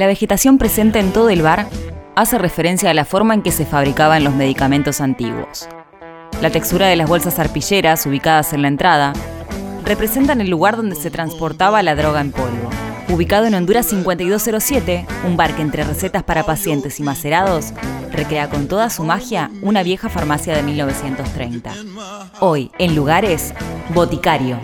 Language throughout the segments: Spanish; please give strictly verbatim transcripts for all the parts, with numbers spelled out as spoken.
La vegetación presente en todo el bar hace referencia a la forma en que se fabricaban los medicamentos antiguos. La textura de las bolsas arpilleras ubicadas en la entrada representan el lugar donde se transportaba la droga en polvo. Ubicado en Honduras cincuenta y dos cero siete, un bar que entre recetas para pacientes y macerados recrea con toda su magia una vieja farmacia de mil novecientos treinta. Hoy, en Lugares, Boticario.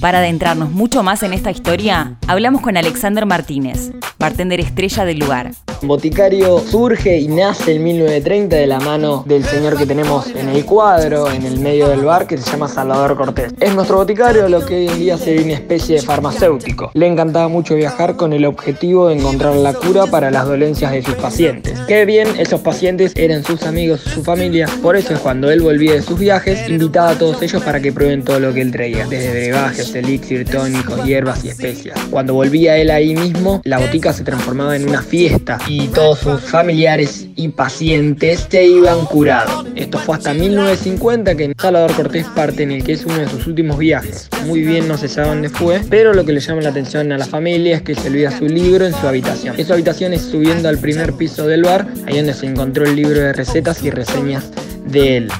Para adentrarnos mucho más en esta historia, hablamos con Alexander Martínez, bartender estrella del lugar. Boticario surge y nace en mil novecientos treinta de la mano del señor que tenemos en el cuadro, en el medio del bar, que se llama Salvador Cortés. Es nuestro boticario, lo que hoy en día sería una especie de farmacéutico. Le encantaba mucho viajar con el objetivo de encontrar la cura para las dolencias de sus pacientes. Qué bien, esos pacientes eran sus amigos, su familia. Por eso es cuando él volvía de sus viajes, invitaba a todos ellos para que prueben todo lo que él traía, desde brebajes, elixir, tónicos, hierbas y especias. Cuando volvía él ahí mismo, la botica se transformaba en una fiesta y todos sus familiares y pacientes se iban curados. Esto fue hasta mil novecientos cincuenta que Salvador Cortés parte en el que es uno de sus últimos viajes. Muy bien, no sé ya dónde fue, pero lo que le llama la atención a la familia es que se olvida su libro en su habitación. Esa habitación es subiendo al primer piso del bar, ahí donde se encontró el libro de recetas y reseñas de él.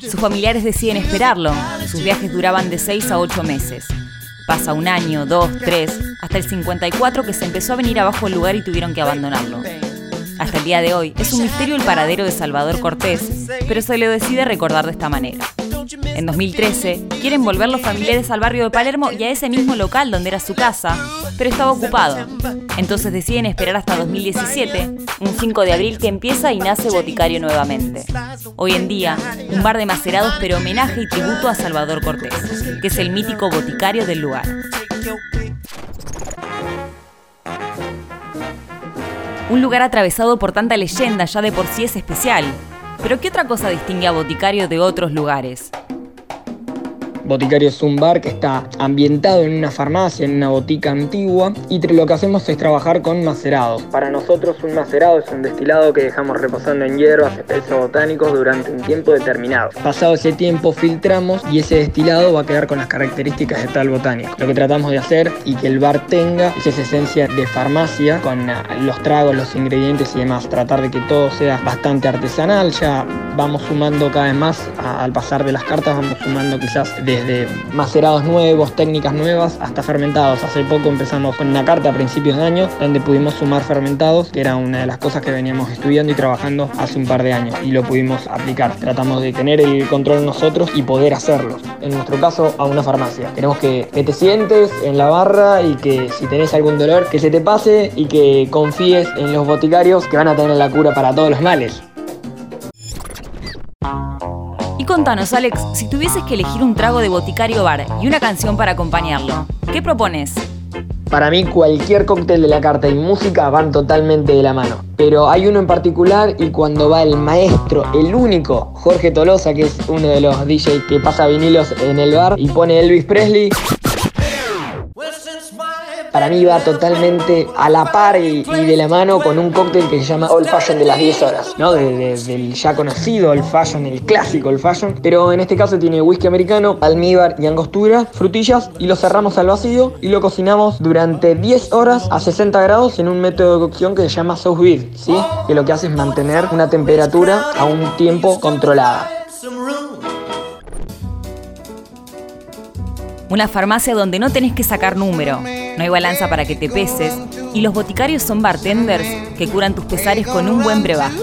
Sus familiares deciden esperarlo. Sus viajes duraban de seis a ocho meses. Pasa un año, dos, tres, hasta el cincuenta y cuatro que se empezó a venir abajo el lugar y tuvieron que abandonarlo. Hasta el día de hoy es un misterio el paradero de Salvador Cortés, pero se le decide recordar de esta manera. En dos mil trece quieren volver los familiares al barrio de Palermo y a ese mismo local donde era su casa, pero estaba ocupado. Entonces deciden esperar hasta dos mil diecisiete, un cinco de abril que empieza y nace Boticario nuevamente. Hoy en día, un bar de macerados pero homenaje y tributo a Salvador Cortés, que es el mítico boticario del lugar. Un lugar atravesado por tanta leyenda ya de por sí es especial. Pero ¿qué otra cosa distingue a Boticario de otros lugares? Boticario es un bar que está ambientado en una farmacia, en una botica antigua, y lo que hacemos es trabajar con macerados. Para nosotros un macerado es un destilado que dejamos reposando en hierbas, especies botánicos durante un tiempo determinado. Pasado ese tiempo filtramos y ese destilado va a quedar con las características de tal botánico. Lo que tratamos de hacer y que el bar tenga es esa esencia de farmacia con los tragos, los ingredientes y demás. Tratar de que todo sea bastante artesanal, ya vamos sumando cada vez más al pasar de las cartas, vamos sumando quizás de desde macerados nuevos, técnicas nuevas, hasta fermentados. Hace poco empezamos con una carta a principios de año donde pudimos sumar fermentados, que era una de las cosas que veníamos estudiando y trabajando hace un par de años, y lo pudimos aplicar. Tratamos de tener el control nosotros y poder hacerlo. En nuestro caso, a una farmacia. Queremos que, que te sientes en la barra y que si tenés algún dolor, que se te pase y que confíes en los boticarios que van a tener la cura para todos los males. Y contanos, Alex, si tuvieses que elegir un trago de Boticario Bar y una canción para acompañarlo, ¿qué propones? Para mí cualquier cóctel de la carta y música van totalmente de la mano. Pero hay uno en particular y cuando va el maestro, el único, Jorge Tolosa, que es uno de los D Js que pasa vinilos en el bar y pone Elvis Presley. Para mí va totalmente a la par y, y de la mano con un cóctel que se llama Old Fashion de las diez horas, ¿no? De, de, del ya conocido Old Fashion, el clásico Old Fashion. Pero en este caso tiene whisky americano, almíbar y angostura, frutillas, y lo cerramos al vacío y lo cocinamos durante diez horas a sesenta grados en un método de cocción que se llama sous vide, ¿sí? Que lo que hace es mantener una temperatura a un tiempo controlada. Una farmacia donde no tenés que sacar número, no hay balanza para que te peses y los boticarios son bartenders que curan tus pesares con un buen brebaje.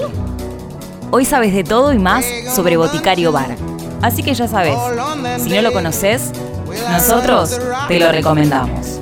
Hoy sabes de todo y más sobre Boticario Bar, así que ya sabes, si no lo conoces, nosotros te lo recomendamos.